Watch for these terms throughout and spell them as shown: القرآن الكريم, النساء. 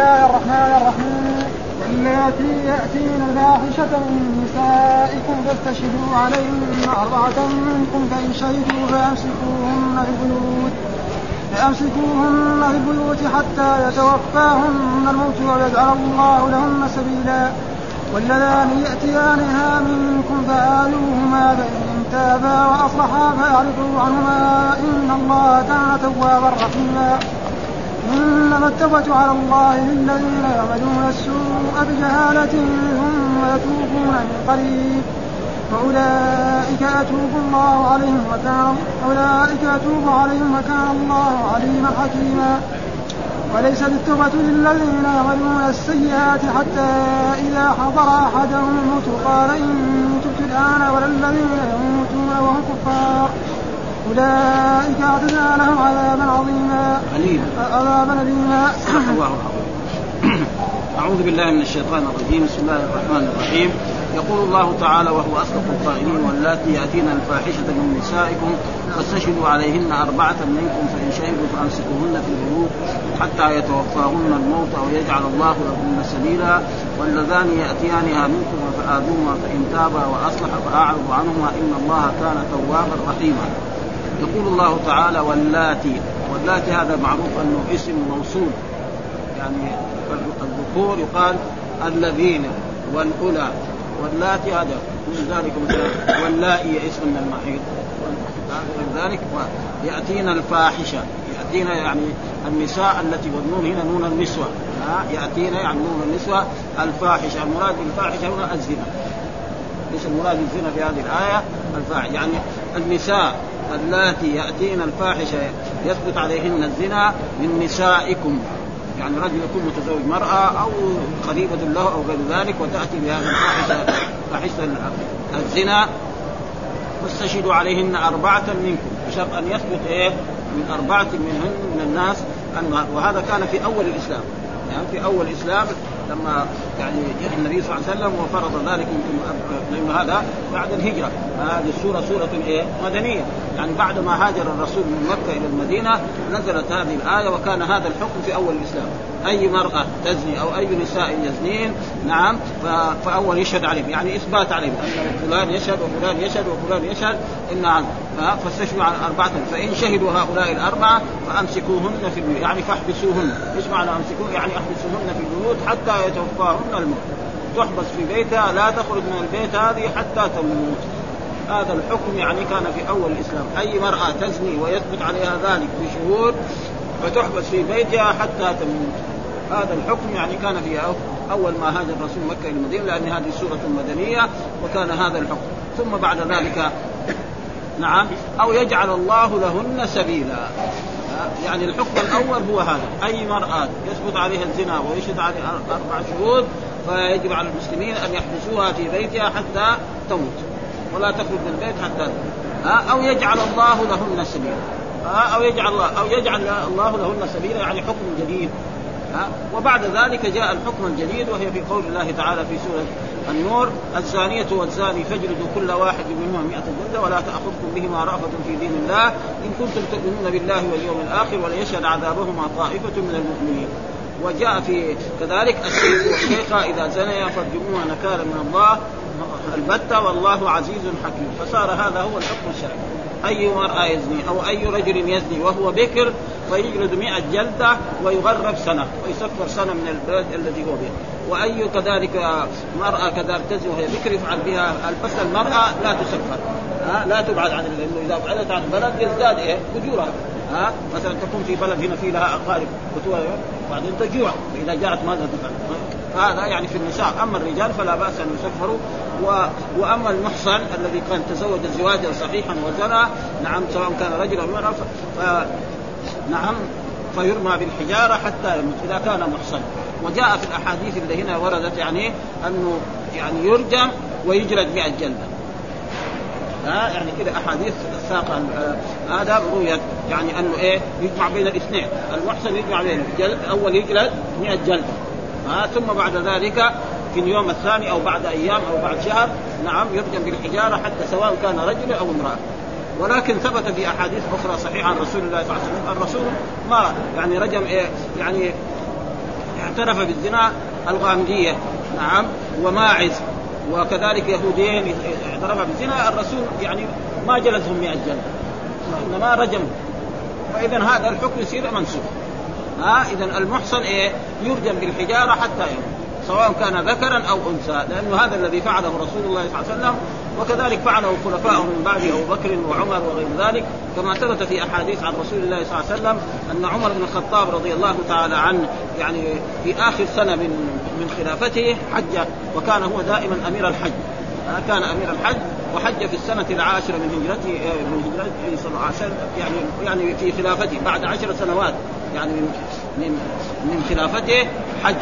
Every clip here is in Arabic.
الله الرحمن الرحيم واللاتي يأتين الفاحشة من نسائكم فاستشهدوا عليهن أربعة منكم فإن شهدوا فأمسكوهن بالبيوت حتى يتوفاهن الموت ويجعل الله لهن سبيلا واللذان يأتيانها منكم فآلوهما فإن تابا وأصلحا فأعرضوا عنهما إن الله كان توابا رحيما إنما التوبة على الله للذين يعملون السوء بجهالة هم ويتوبون من قريب فأولئك أتوب عليهم وكان الله عليما حكيما وليست التوبة للذين يعملون السيئات حتى إذا حضر أحدهم الموت قال إني تبت الآن ولا الذين يموتون وهم كفار أولئك أعتدنا لهم عذابا عظيما عذابا أليما. أعوذ بالله من الشيطان الرجيم. بسم الله الرحمن الرحيم. يقول الله تعالى وهو أصدق القائلين واللاتي يأتين الفاحشة من نسائكم فاستشهدوا عليهن أربعة منكم فإن شهدوا فأمسكوهن في البيوت حتى يتوفاهن الموت أو يجعل الله لهن سبيلا واللذان يأتيانها منكم فآذوهما فإن تابا وأصلحا فأعرضوا عنهما إن الله كان توابا رحيما. يقول الله تعالى واللاتي. واللاتي هذا معروف أنه اسم موصول، يعني الذكور يقال الذين والأولى واللاتي هذا من ذلك واللائي يئسن من المحيض ذلك يأتينا الفاحشة. يأتينا يعني النساء التي والنون هنا نون النسوة، يأتينا يعني نون النسوة. الفاحشة المراد بالفاحشة هنا الزنا، ليس المراد الزنا في هذه الآية الفاحشة، يعني النساء اللاتي يأتينا الفاحشة يثبت عليهن الزنا من نسائكم، يعني رجل يكون متزوج مرأة أو قريبة له أو غير ذلك وتأتي بهذا فاحشة الزنا. فاستشهدوا عليهن أربعة منكم، بشرط أن يثبت من أربعة منهن من الناس أنها، وهذا كان في أول الإسلام، يعني في أول الإسلام لما يعني النبي صلى الله عليه وسلم وفرض ذلك من هذا بعد الهجرة. هذه السورة سورة مدنية، يعني بعد ما هاجر الرسول من مكة إلى المدينة نزلت هذه الآية، وكان هذا الحكم في أول الإسلام، أي مرأة تزني أو أي نساء يزنين نعم فأول يشهد عليهم، يعني إثبات عليهم أن فلان يشهد وفلان يشهد وفلان يشهد إن عن فاستشهدوا على أربعة فإن شهدوا هؤلاء الأربعة فأمسكوهن في البيوت، يعني فاحبسوهن. إيش معنى أمسكوهن؟ يعني أحبسوهن في البيوت حتى يتوفاهن الموت، تحبس في بيتها لا تخرج من البيت هذه حتى تموت. هذا الحكم يعني كان في أول الإسلام، أي مرأة تزني ويثبت عليها ذلك بشهود فتحبس في بيتها حتى تموت. هذا الحكم يعني كان في أول ما هاجر الرسول مكة إلى المدينة، لأن هذه سورة مدنية وكان هذا الحكم. ثم بعد ذلك نعم أو يجعل الله لهن سبيلا، يعني الحكم الأول هو هذا، أي مرأة يثبت عليها الزنا ويشهد عليها 4 شهود فيجب على المسلمين أن يحبسوها في بيتها حتى تموت ولا تخرج من البيت حتى أو يجعل الله لهن سبيلا أو يجعل الله لهن سبيلا، يعني حكم جديد. وبعد ذلك جاء الحكم الجديد وهي في قول الله تعالى في سورة النور الزانية والزاني فاجلدوا كل واحد منهما 100 جلدة ولا تأخذكم بهما رأفة في دين الله إن كنتم تؤمنون بالله واليوم الآخر وليشهد عذابهما طائفة من المؤمنين. وجاء في كذلك الشيخ والشيخة إذا زنيا فارجموها نكالا من الله البتة والله عزيز حكيم. فصار هذا هو الحكم الشرعي، أي مرأة يزني أو أي رجل يزني وهو بكر فيجلد 100 جلدة ويغرب سنة ويسفر سنة من البلد الذي هو به. وأي كذلك مرأة كذلك تزني وهي بكر يفعل بها البتة، المرأة لا تسفر لا تبعد عن البلد، إذا بعدت عن البلد يزداد فجورها. مثلا تكون في بلد هنا في لها أقارب وبعدين تجوع، إذا جاءت ماذا تفعل؟ هذا يعني في النساء. أما الرجال فلا بأس أن يسفروا، وأما المحصن الذي كان تزوج زواجا صحيحا وزنى نعم سواء كان رجلا امرأة نعم فيرمى بالحجارة حتى يموت إذا كان محصن. وجاء في الأحاديث اللي هنا وردت يعني أنه يعني يرجم ويجلد 100 جلدة، يعني كده أحاديث الساقة هذا رؤية يعني أنه يجمع بين الاثنين، المحصن يجمع بين الجلد أول يجلد 100 جلدة ثم بعد ذلك في اليوم الثاني أو بعد أيام أو بعد شهر نعم يرجم بالحجارة حتى سواء كان رجل أو امرأة. ولكن ثبت في أحاديث أخرى صحيحة عن رسول الله صلى الله عليه وسلم الرسول ما يعني رجم يعني اعترف بالزنا الغامدية نعم وماعز وكذلك يهوديين اعترف بالزنا الرسول يعني ما جلسهم من الجنة إنما رجم. فإذا هذا الحكم يصير منسوخ. إذا المحصن يرجم بالحجارة حتى يموت سواء كان ذكرا أو أنثى لأنه هذا الذي فعله رسول الله صلى الله عليه وسلم وكذلك فعله خلفاء من بعد أبو بكر وعمر وغير ذلك كما ثبت في أحاديث عن رسول الله صلى الله عليه وسلم أن عمر بن الخطاب رضي الله تعالى عنه يعني في آخر سنة من خلافته حج وكان هو دائما أمير الحج كان أمير الحج وحج في السنة العاشرة من هجرته يعني في خلافته بعد 10 سنوات يعني من خلافته حج.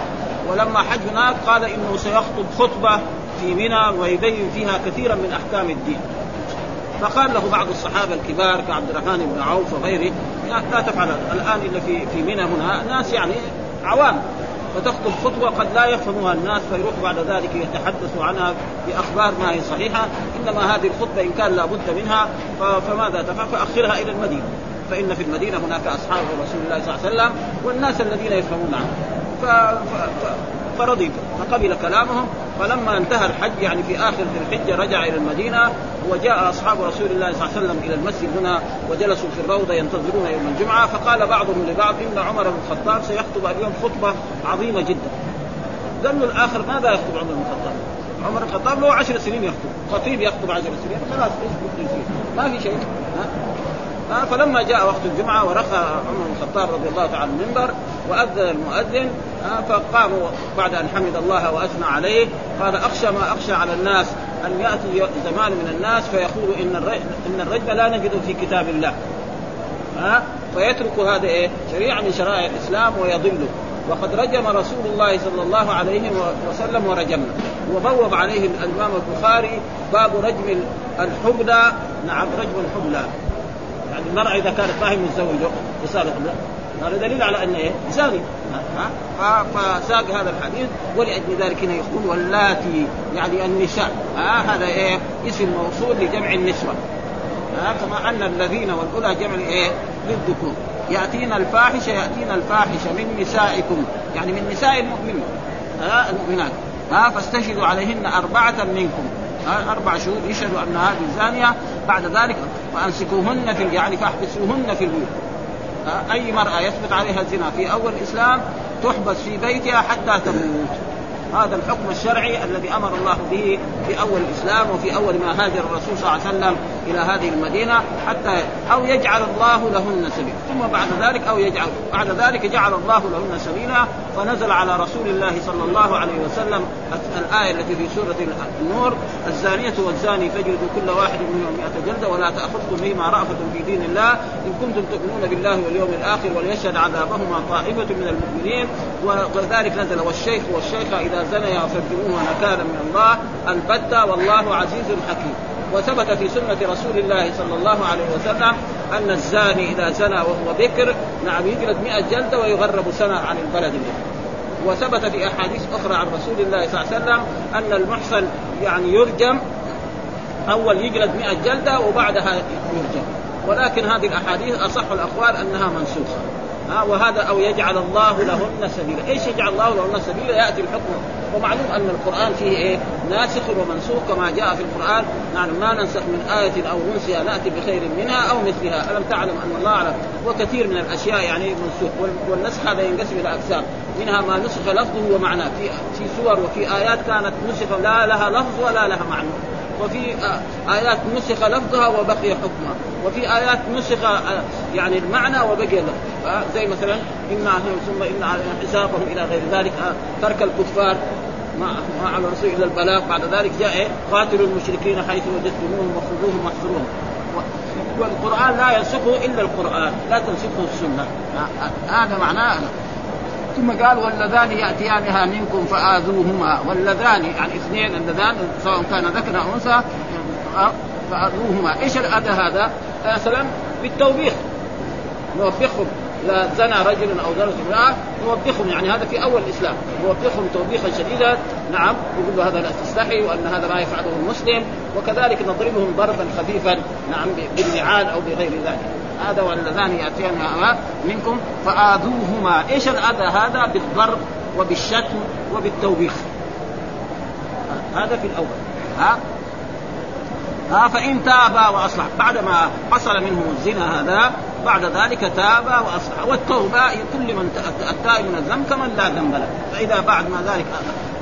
ولما حج هناك قال إنه سيخطب خطبة في منى ويبين فيها كثيرا من أحكام الدين. فقال له بعض الصحابة الكبار كعبد الرحمن بن عوف وغيره لا تفعل الآن إلا في منى هنا ناس يعني عوام فتخطب خطوة قد لا يفهمها الناس فيروح بعد ذلك يتحدث عنها بأخبار ما هي صحيحة. إنما هذه الخطبة إن كان لابد منها فماذا تفعل فأخرها إلى المدينة فإن في المدينة هناك أصحاب رسول الله صلى الله عليه وسلم والناس الذين يفهمون عنه فرضي فقبل كلامهم. فلما انتهى الحج يعني في آخر ذي الحجة رجع إلى المدينة وجاء أصحاب رسول الله صلى الله عليه وسلم إلى المسجد هنا وجلسوا في الروضة ينتظرون يوم الجمعة. فقال بعضهم لبعض إن عمر بن الخطاب سيخطب اليوم خطبة عظيمة جدا. ظن الآخر ماذا يخطب عمر بن الخطاب؟ عمر بن الخطاب له 10 سنين يخطب خطيب يخطب 10 سنين خلاص ما في شيء. فلما جاء وقت الجمعة ورخى عمر بن الخطاب رضي الله تعالى المنبر وأذن المؤذن فقاموا بعد أن حمد الله وأثنى عليه قال أخشى ما أخشى على الناس أن يأتي زمان من الناس فيقول إن الرجم لا نجد في كتاب الله فيترك هذا شريعة من شرائع الإسلام ويضله. وقد رجم رسول الله صلى الله عليه وسلم ورجمنا وبوب عليه الإمام البخاري باب رجم الحبلى نعم رجم الحبلى يعني المرأة إذا كانت ما هي متزوجة وسابقة هذا دليل على أنه زاني فساق هذا الحديث. ولأجل ذلك هنا يقول واللاتي يعني النساء هذا اسم موصول لجمع النسوة كما أن الذين والأولى جمع للذكور يأتينا الفاحشة من نسائكم يعني من نساء المؤمنين المؤمنات فاستشهدوا عليهن 4 منكم 4 شهود يشهدوا أن هذه زانية. بعد ذلك فأمسكوهن في يعني فاحبسوهن في البيوت. أي مرأة يثبت عليها الزنا في أول الإسلام تحبس في بيتها حتى تموت. هذا الحكم الشرعي الذي أمر الله به في أول الإسلام وفي أول ما هاجر الرسول صلى الله عليه وسلم إلى هذه المدينة حتى أو يجعل الله لهن سبيلا ثم بعد ذلك جعل الله لهن سبيلا. فنزل على رسول الله صلى الله عليه وسلم الآية التي في سورة النور الزانية والزاني فاجلدوا كل واحد منهم 100 جلدة ولا تأخذكم بهما رأفة في دين الله إن كنتم تؤمنون بالله واليوم الآخر وليشهد عذابهما طائفة من المؤمنين. وذلك نزل والشيخ والشيخة إذا زنيا فارجموهما نكالا من الله البتة والله عزيز حكيم. وثبت في سنة رسول الله صلى الله عليه وسلم أن الزاني إذا زنى وهو بكر نعم يجلد 100 جلدة ويغرب سنة عن البلد منه. وثبت في أحاديث أخرى عن رسول الله صلى الله عليه وسلم أن المحصن يعني يرجم أول يجلد 100 جلدة وبعدها يرجم. ولكن هذه الأحاديث أصح الأقوال أنها منسوخة وهذا أو يجعل الله لهن سبيلا. إيش يجعل الله لهن سبيلا؟ يأتي الحكم. ومعلوم أن القرآن فيه ناسخ ومنسوخ كما جاء في القرآن نعم ما ننسخ من آية أو ننسها نأتي بخير منها أو مثلها ألم تعلم أن الله أعلم. وكثير من الأشياء يعني منسوخ والنسخ هذا ينقسم إلى أقسام منها ما نسخ لفظه ومعناه في سور وفي آيات كانت نسخ لا لها لفظ ولا لها معنى وفي آيات نسخ لفظها وبقي حكمها وفي آيات نسخ يعني المعنى وبقي لفظ زي مثلا إنا ثم إن حسابهم إلى غير ذلك ترك الكفار ما على رسول إلا البلاغ. بعد ذلك جاء قاتلوا المشركين حيث وجدتموهم وخذوهم واحصروهم. والقرآن لا ينسخه إلا القرآن لا تنسخه السنة هذا معناه. ثم قال واللذان يأتيانها منكم فآذوهما واللذان يعني 2 اللذان سواء كان ذكر أو أنثى فآذوهما. إيش الأذى هذا؟ سلام بالتوبيخ نوبخهم لا زنا رجل أو زنا امرأة نوبخهم يعني هذا في أول الإسلام نوبخهم توبيخا شديدا نعم يقول هذا لا تستحي وأن هذا ما يفعله المسلم وكذلك نضربهم ضربا خفيفا نعم بالنعال أو بغير ذلك. هذا واللذان يأتيانها منكم فآذوهما. إيش الأذى هذا؟ بالضرب وبالشتم وبالتوبيخ. هذا في الأول. فإن تاب وأصلح بعدما حصل منه الزنا هذا، بعد ذلك تاب وأصلح. والتوبة كل من التائب من الذنب كمن لا ذنب له. فإذا بعد ما ذلك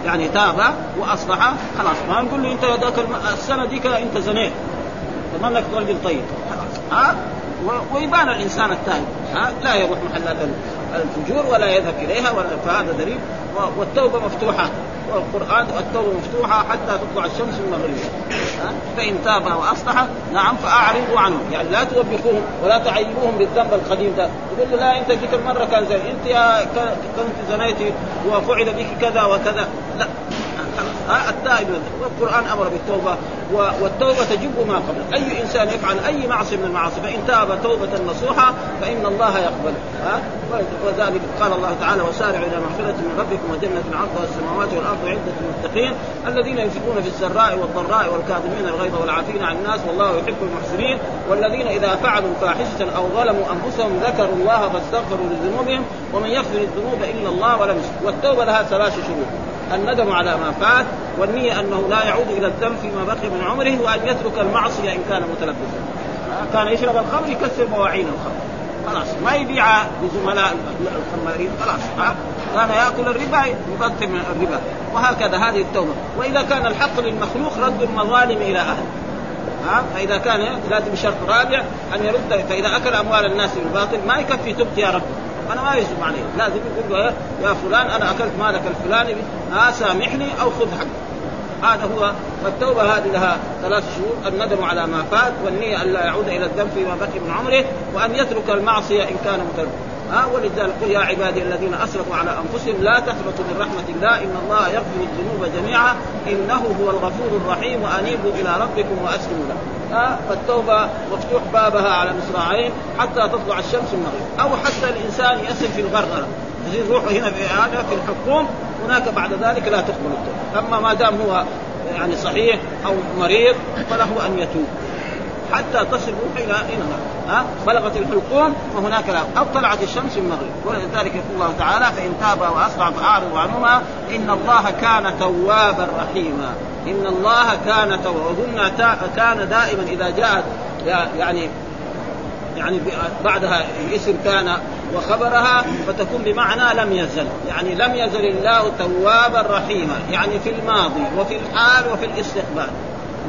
يعني تاب وأصلح خلاص، ما نقول له أنت ذاك السنة ديك أنت زنيت تمام لك طالب طيب خلاص. ويبان الإنسان التائب لا يروح محلات الفجور ولا يذهب إليها، فهذا دليل. والتوبة مفتوحة، والقرآن التوبة مفتوحة حتى تطلع الشمس من المغرب. فإن تاب وأصلح نعم فأعرضوا عنهم، يعني لا توبخوهم ولا تعيبوهم بالذنب القديم ده. يقول له لا أنت ديك المرة كان زين، أنت كنت زنيتي وفعل بك كذا وكذا، لا التائب. والقرآن أمر بالتوبة، والتوبة تجب ما قبل. أي إنسان يفعل أي معصية من المعاصي فإن تاب توبة نصوحة فإن الله يقبل. وذلك قال الله تعالى: وسارعوا إلى مغفرة من ربكم وجنة عرضها السماوات والأرض عدة للمتقين الذين ينفقون في السراء والضراء والكاظمين الغيظ والعافين عن الناس والله يحب المحسنين والذين إذا فعلوا فاحشة أو ظلموا أنفسهم ذكروا الله فاستغفروا لذنوبهم ومن يغفر الذنوب إلا الله ولم يشرك. والتوبة لها 3 شروط: الندم على ما فات، والنية أنه لا يعود إلى الذنب فيما بقي من عمره، وأن يترك المعصية إن كان متلبسا. كان يشرب الخمر يكسر مواعين الخمر خلاص، ما يبيع لزملاء الخمارين خلاص. كان يأكل الربا يبطل من الربا، وهكذا هذه التوبة. وإذا كان الحق للمخلوق رد المظالم إلى أهل، فإذا كان لازم شرط رابع أن يرد. فإذا أكل أموال الناس بالباطل ما يكفي تبت يا رب أنا ما يجب عليه، لازم يقول له يا فلان أنا أكلت مالك الفلاني سامحني أو خذ حقي. هذا هو التوبة، هذه لها 3 شروط: الندم على ما فات، والنية أن لا يعود إلى الذنب فيما بقي من عمره، وأن يترك المعصية إن كان متلبسا. ولذلك قل يا عبادي الذين أسرفوا على أنفسهم لا تقنطوا من رحمة الله إن الله يغفر الذنوب جميعا إنه هو الغفور الرحيم وأنيبوا إلى ربكم وأسلموا له. فالتوبة مفتوح بابها على مصراعين حتى تطلع الشمس من المغرب، أو حتى الإنسان يسل في الغرغرة يزيد روحه هنا في الحكوم، هناك بعد ذلك لا تقبل التوبة. أما ما دام هو يعني صحيح أو مريض فله أن يتوب حتى تصل روحه إلى إنها بلغت الحلقوم وهناك لا، أو طلعت الشمس المغرب. ولذلك يقول الله تعالى: فإن تاب وأصلح فأعرضوا عنهما إن الله كان توابا رحيما. إن الله كان توابا، كان دائما إذا جاءت يعني بعدها الاسم كان وخبرها فتكون بمعنى لم يزل، يعني لم يزل الله توابا رحيما، يعني في الماضي وفي الحال وفي الاستقبال.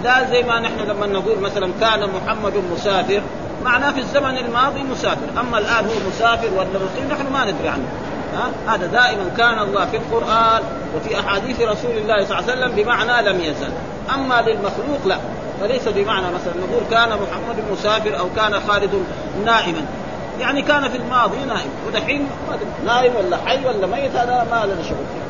لا زي ما نحن لما نقول مثلا كان محمد مسافر، معناه في الزمن الماضي مسافر، أما الآن هو مسافر والنبي نحن ما ندري عنه. هذا دائما كان الله في القرآن وفي أحاديث رسول الله صلى الله عليه وسلم بمعنى لم يزل. أما للمخلوق لا، فليس بمعنى مثلا نقول كان محمد مسافر أو كان خالد نائما، يعني كان في الماضي نائم ودحين نائم ولا حي ولا ميت هذا ما لنا شغل فيه.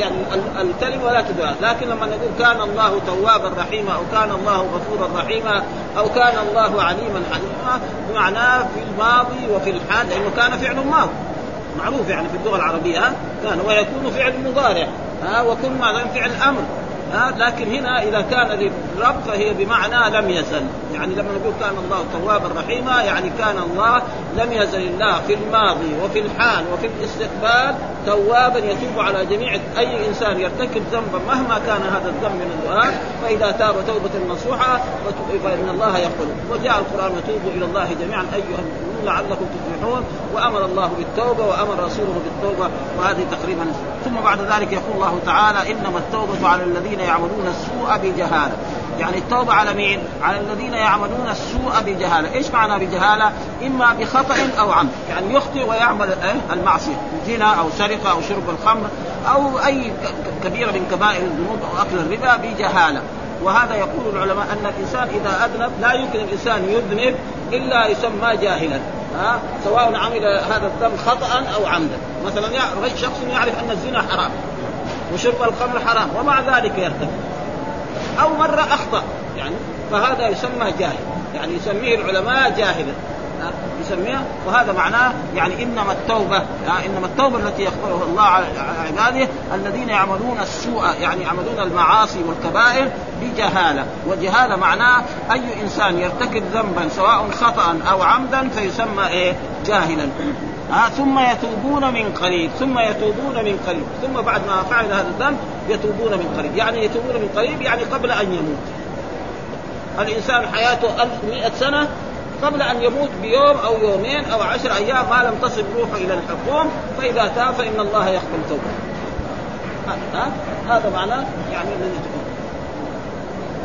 يعني الكلمة ولا تدعى. لكن لما نقول كان الله توابا رحيما، أو كان الله غفورا رحيما، أو كان الله عليما حليما، بمعنى في الماضي وفي الحال، لأنه كان فعل ماضي معروف يعني في اللغة العربية كان، ويكون فعل مضارع وكل ما لم فعل أمر. لكن هنا إذا كان للرب فهي بمعنى لم يزل، يعني لما نقول كان الله توابا رحيما يعني كان الله لم يزل الله في الماضي وفي الحال وفي الاستقبال توابا، يتوب على جميع أي إنسان يرتكب ذنبا مهما كان هذا الذنب من الذنوب، فإذا تاب توبة نصوحة فإن الله يقبل. وجاء القرآن: وتوبوا إلى الله جميعا أيها المؤمنون لعلكم تفلحون. وأمر الله بالتوبة وأمر رسوله بالتوبة، وهذه تقريبا. ثم بعد ذلك يقول الله تعالى: إنما التوبة على الذين يعملون السوء بجهالة. يعني التوبة على مين؟ على الذين يعملون السوء بجهالة. إيش معنى بجهالة؟ إما بخطأ أو عمد، يعني يخطئ ويعمل المعصية، زنا أو سرقة أو شرب الخمر أو أي كبيرة من كبائر الذنوب أو أكل الربا بجهالة. وهذا يقول العلماء أن الإنسان إذا أذنب لا يمكن الإنسان يذنب إلا يسمى جاهلا، سواء عمل هذا الذنب خطأ أو عمدا. مثلا شخص يعرف أن الزنا حرام وشرب الخمر حرام ومع ذلك يرتكب، أو مرة أخطأ يعني، فهذا يسمى جاهل، يعني يسميه العلماء جاهلا يسميها. وهذا معناه يعني إنما التوبة، يعني إنما التوبة التي يقبلها الله على عباده الذين يعملون السوء، يعني يعملون المعاصي والكبائر بجهالة. وجهالة معناه أي إنسان يرتكب ذنبا سواء خطأ أو عمدا فيسمى جاهلا. ثم يتوبون من قريب ثم يتوبون من قريب، ثم بعد ما فعل هذا الذنب يتوبون من قريب. يعني يتوبون من قريب يعني قبل أن يموت. الإنسان حياته 100 سنة، قبل أن يموت بيوم أو يومين أو 10 أيام ما لم تصل روحه إلى الحكوم، فإذا تاب فإن الله يقبل توبته. هذا معناه يعني الذي تقول.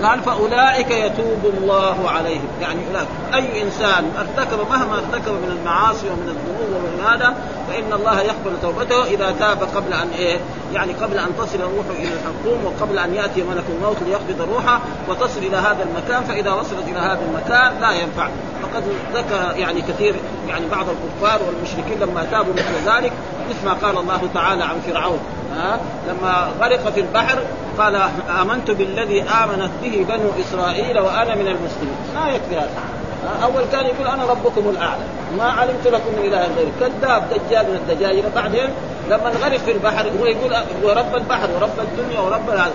قال فأولئك يتوب الله عليهم، يعني أولئك أي إنسان ارتكب مهما ارتكب من المعاصي ومن الذنوب ومن هذا فإن الله يقبل توبته إذا تاب قبل أن يعني قبل أن تصل روحه إلى الحكوم، وقبل أن يأتي ملك الموت ليقبض روحه وتصل إلى هذا المكان. فإذا وصلت إلى هذا المكان لا ينفع. فقد ذكر يعني كثير يعني بعض الكفار والمشركين لما تابوا مثل ذلك، مثل ما قال الله تعالى عن فرعون لما غرق في البحر قال آمنت بالذي آمنت به بنو إسرائيل وأنا من المسلمين. لا يكفي هذا. أول كان يقول أنا ربكم الأعلى ما علمت لكم من إله غيري، كذاب دجال من الدجاجل. بعدين لما انغرق في البحر هو يقول هو رب البحر ورب الدنيا ورب العالم.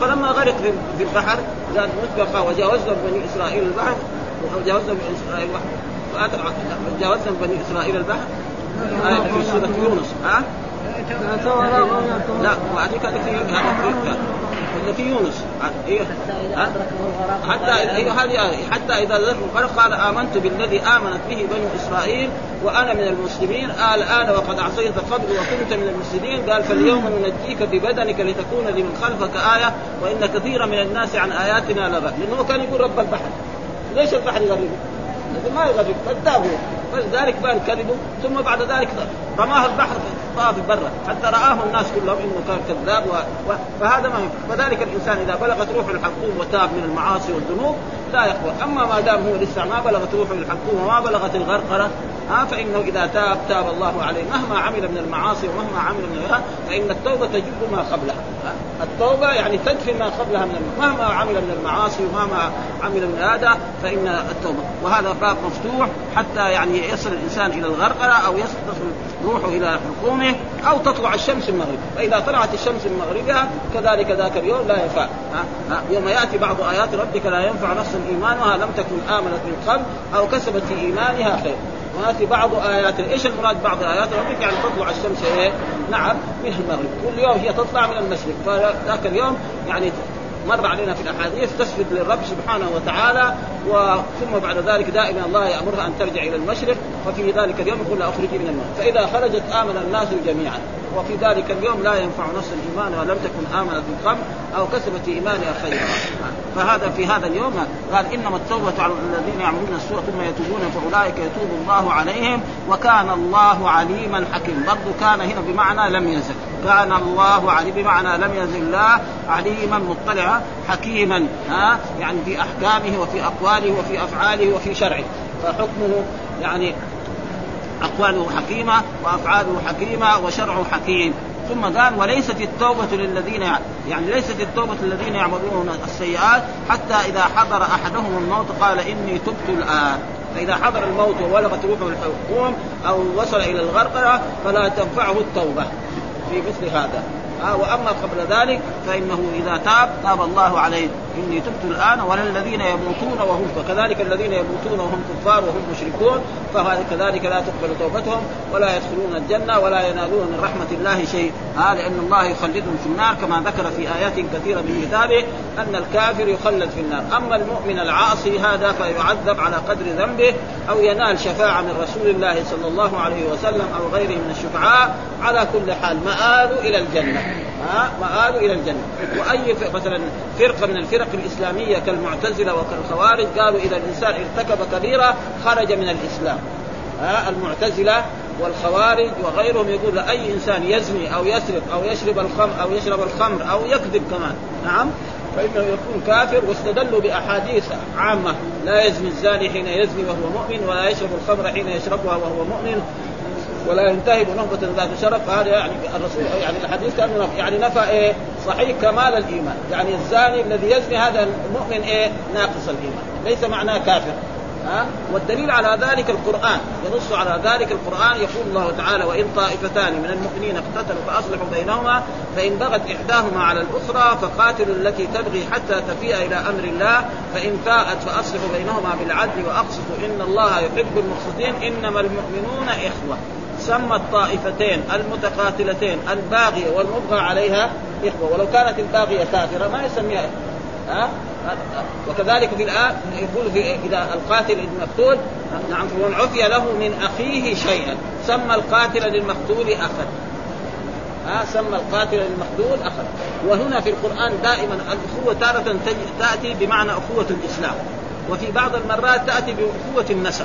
فلما غرق في البحر زاد مسبقة وجاوزنا بني إسرائيل البحر وجاوزنا بني إسرائيل البحر في سورة يونس. لا وعديك في يونس حتى إذا ذكر قال آمنت بالذي آمنت به بنو إسرائيل وأنا من المسلمين الآن وقد عصيت قبل وكنت من المفسدين. قال فاليوم ننجيك ببدنك لتكون لمن خلفك آية وإن كثيرا من الناس عن آياتنا لغافلون. لأنه كان يقول رب البحر، ليش البحر يغربه؟ ما يغرب كذابه، فلذلك بان كذبه. ثم بعد ذلك رماه البحر طاف برا حتى رآه الناس كلهم إنه كان كذاب فهذا ما ينفع. فذلك الإنسان إذا بلغت روح الحكوم وتاب من المعاصي والذنوب لا يقبل. أما ما دام هو لسه ما بلغت روح الحكوم وما بلغت الغرقرة فإنه إذا تاب الله عليه مهما عمل من المعاصي ومهما عمل من غيرها، فإن التوبة تجب ما قبلها. التوبة يعني تدفي ما قبلها من مهما عمل من المعاصي ومهما عمل من هذا فإن التوبة. وهذا باب مفتوح حتى يعني يصل الإنسان إلى الغرقرة أو يصل روحه إلى حكومه أو تطلع الشمس المغرب. فإذا طلعت الشمس المغربة كذلك ذاك اليوم لا ينفع. يوم يأتي بعض آيات ربك لا ينفع نفس إيمانها لم تكن آمنت من قبل أو كسبت في إيمانها خير. وهذه بعض آيات. إيش المراد بعض آيات ربك؟ يعني تطلع الشمس نعم من المغرب، كل يوم هي تطلع من المشرق. فذاك اليوم يعني مر علينا في الأحاديث تسجد للرب سبحانه وتعالى، وثم بعد ذلك دائما الله يأمرها أن ترجع إلى المشرق. وفي ذلك اليوم يقول لها أخرجي من النار، فإذا خرجت آمن الناس جميعا. وفي ذلك اليوم لا ينفع نفس الإيمان ولم تكن آمنت من قبل أو كسبت إيمانها خيرا. فهذا في هذا اليوم قال إنما التوبة على الذين يعملون السوء ثم يتوبون فأولئك يتوب الله عليهم وكان الله عليما حكيما. برضو كان هنا بمعنى لم ينزل، كان الله عليم بمعنى لم ينزل الله عليما مطلعا حكيما يعني في أحكامه وفي أقواله وفي أفعاله وفي شرعه. فحكمه يعني أقواله حكيمة وأفعاله حكيمة وشرعه حكيم. ثم قال وليست التوبة للذين يعملون السيئات حتى إذا حضر أحدهم الموت قال إني تبت الآن. فإذا حضر الموت وولغت روحه الحكوم أو وصل إلى الغرقرة فلا تنفعه التوبة في مثل هذا. وأما قبل ذلك فإنه إذا تاب الله عليه إني تبت الآن ولا الذين يموتون وهم كذلك الذين يموتون وهم كفار وهم مشركون فكذلك لا تقبل توبتهم ولا يدخلون الجنة ولا ينالون من رحمة الله شيء. لأن الله يخلدهم في النار كما ذكر في آيات كثيرة من كتابه أن الكافر يخلد في النار. أما المؤمن العاصي هذا فيعذب على قدر ذنبه أو ينال شفاعة من رسول الله صلى الله عليه وسلم أو غيره من الشفعاء. على كل حال مآل إلى الجنة وآلوا إلى الجنة. وأي مثلا فرقة من الفرق الإسلامية كالمعتزلة وكالخوارج قالوا إذا الإنسان ارتكب كبيرة خرج من الإسلام. المعتزلة والخوارج وغيرهم يقول لأي إنسان يزني أو يسرق أو يشرب الخمر أو يكذب كمان نعم فإنه يكون كافر. واستدلوا بأحاديث عامة لا يزني الزاني حين يزني وهو مؤمن ولا يشرب الخمر حين يشربها وهو مؤمن ولا ينتهب نهبة ذات شرف. هذا يعني الرسول يعني الحديث كأنه يعني نفى صحيح كمال الإيمان. يعني الزاني الذي يزني هذا المؤمن ناقص الإيمان ليس معناه كافر. والدليل على ذلك القرآن ينص على ذلك. القرآن يقول الله تعالى وإن طائفتان من المؤمنين اقتتلوا فأصلحوا بينهما فإن بغت إحداهما على الأخرى فقاتلوا التي تبغي حتى تفيء إلى أمر الله فإن فاءت فأصلحوا بينهما بالعدل وأقسطوا إن الله يحب المقسطين إنما المؤمنون إخوة. سمى الطائفتين المتقاتلتين الباغية والمبغى عليها إخوة، ولو كانت الباغية كافرة ما يسميها إخوة. وكذلك في الآن يقول إذا القاتل المقتول نعم فمن عفي له من أخيه شيئا سمى القاتل للمقتول أخا، سمى القاتل للمقتول أخا. وهنا في القرآن دائما الأخوة تارة تأتي بمعنى أخوة الإسلام، وفي بعض المرات تأتي بأخوة النسب.